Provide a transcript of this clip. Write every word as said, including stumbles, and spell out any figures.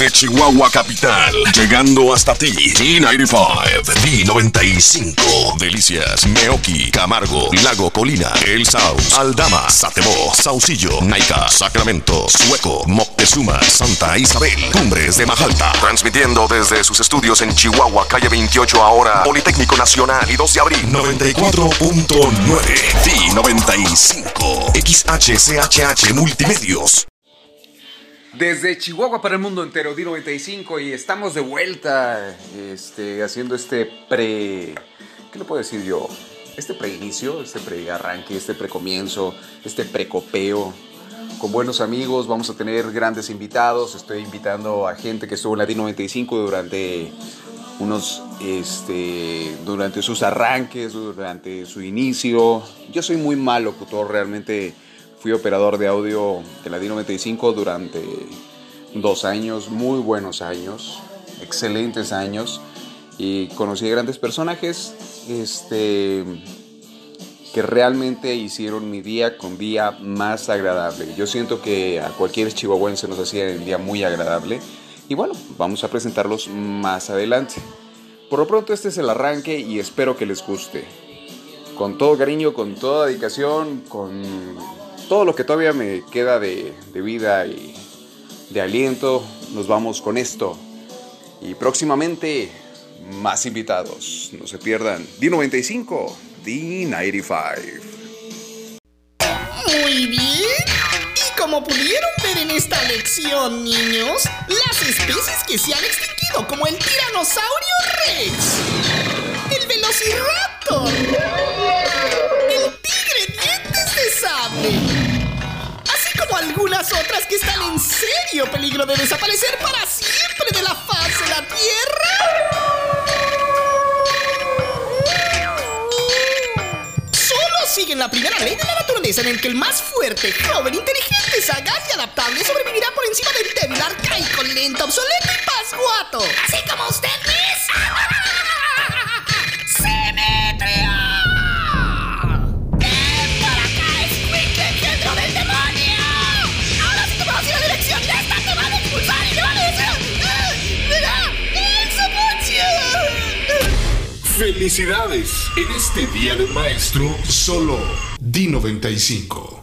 desde Chihuahua capital, llegando hasta ti. G noventa y cinco, D noventa y cinco, Delicias, Meoqui, Camargo, Lago, Colina, El Saus, Aldama, Satebo, Saucillo, Naica, Sacramento, Sueco, Moctezuma, Santa Isabel, Cumbres de Majalta. Transmitiendo desde sus estudios en Chihuahua, calle veintiocho, ahora Politécnico Nacional y doce de abril, noventa y cuatro punto nueve, D noventa y cinco, X H C H H Multimedios. Desde Chihuahua para el mundo entero, D noventa y cinco, y estamos de vuelta este, haciendo este pre... ¿Qué le puedo decir yo? Este preinicio, este prearranque, este precomienzo, este precopeo. Con buenos amigos, vamos a tener grandes invitados. Estoy invitando a gente que estuvo en la D noventa y cinco durante unos... Este, durante sus arranques, durante su inicio. Yo soy muy mal locutor, realmente... Fui operador de audio de la D noventa y cinco durante dos años, muy buenos años, excelentes años. Y conocí grandes personajes este, que realmente hicieron mi día con día más agradable. Yo siento que a cualquier chihuahuense nos hacía el día muy agradable. Y bueno, vamos a presentarlos más adelante. Por lo pronto este es el arranque y espero que les guste. Con todo cariño, con toda dedicación, con... todo lo que todavía me queda de, de vida y de aliento, nos vamos con esto. Y próximamente, más invitados. No se pierdan. D noventa y cinco, D noventa y cinco. Muy bien. Y como pudieron ver en esta lección, niños, las especies que se han extinguido, como el Tiranosaurio Rex, el Velociraptor, el tigre dientes de sable, algunas otras que están en serio peligro de desaparecer para siempre de la faz de la Tierra. Solo siguen la primera ley de la naturaleza, en el que el más fuerte, joven, inteligente, sagaz y adaptable sobrevivirá por encima del débil, arcaico, lento, obsoleto y pasguato. Así como usted es. ¡Simetría! ¡Felicidades! En este Día del Maestro, solo D noventa y cinco.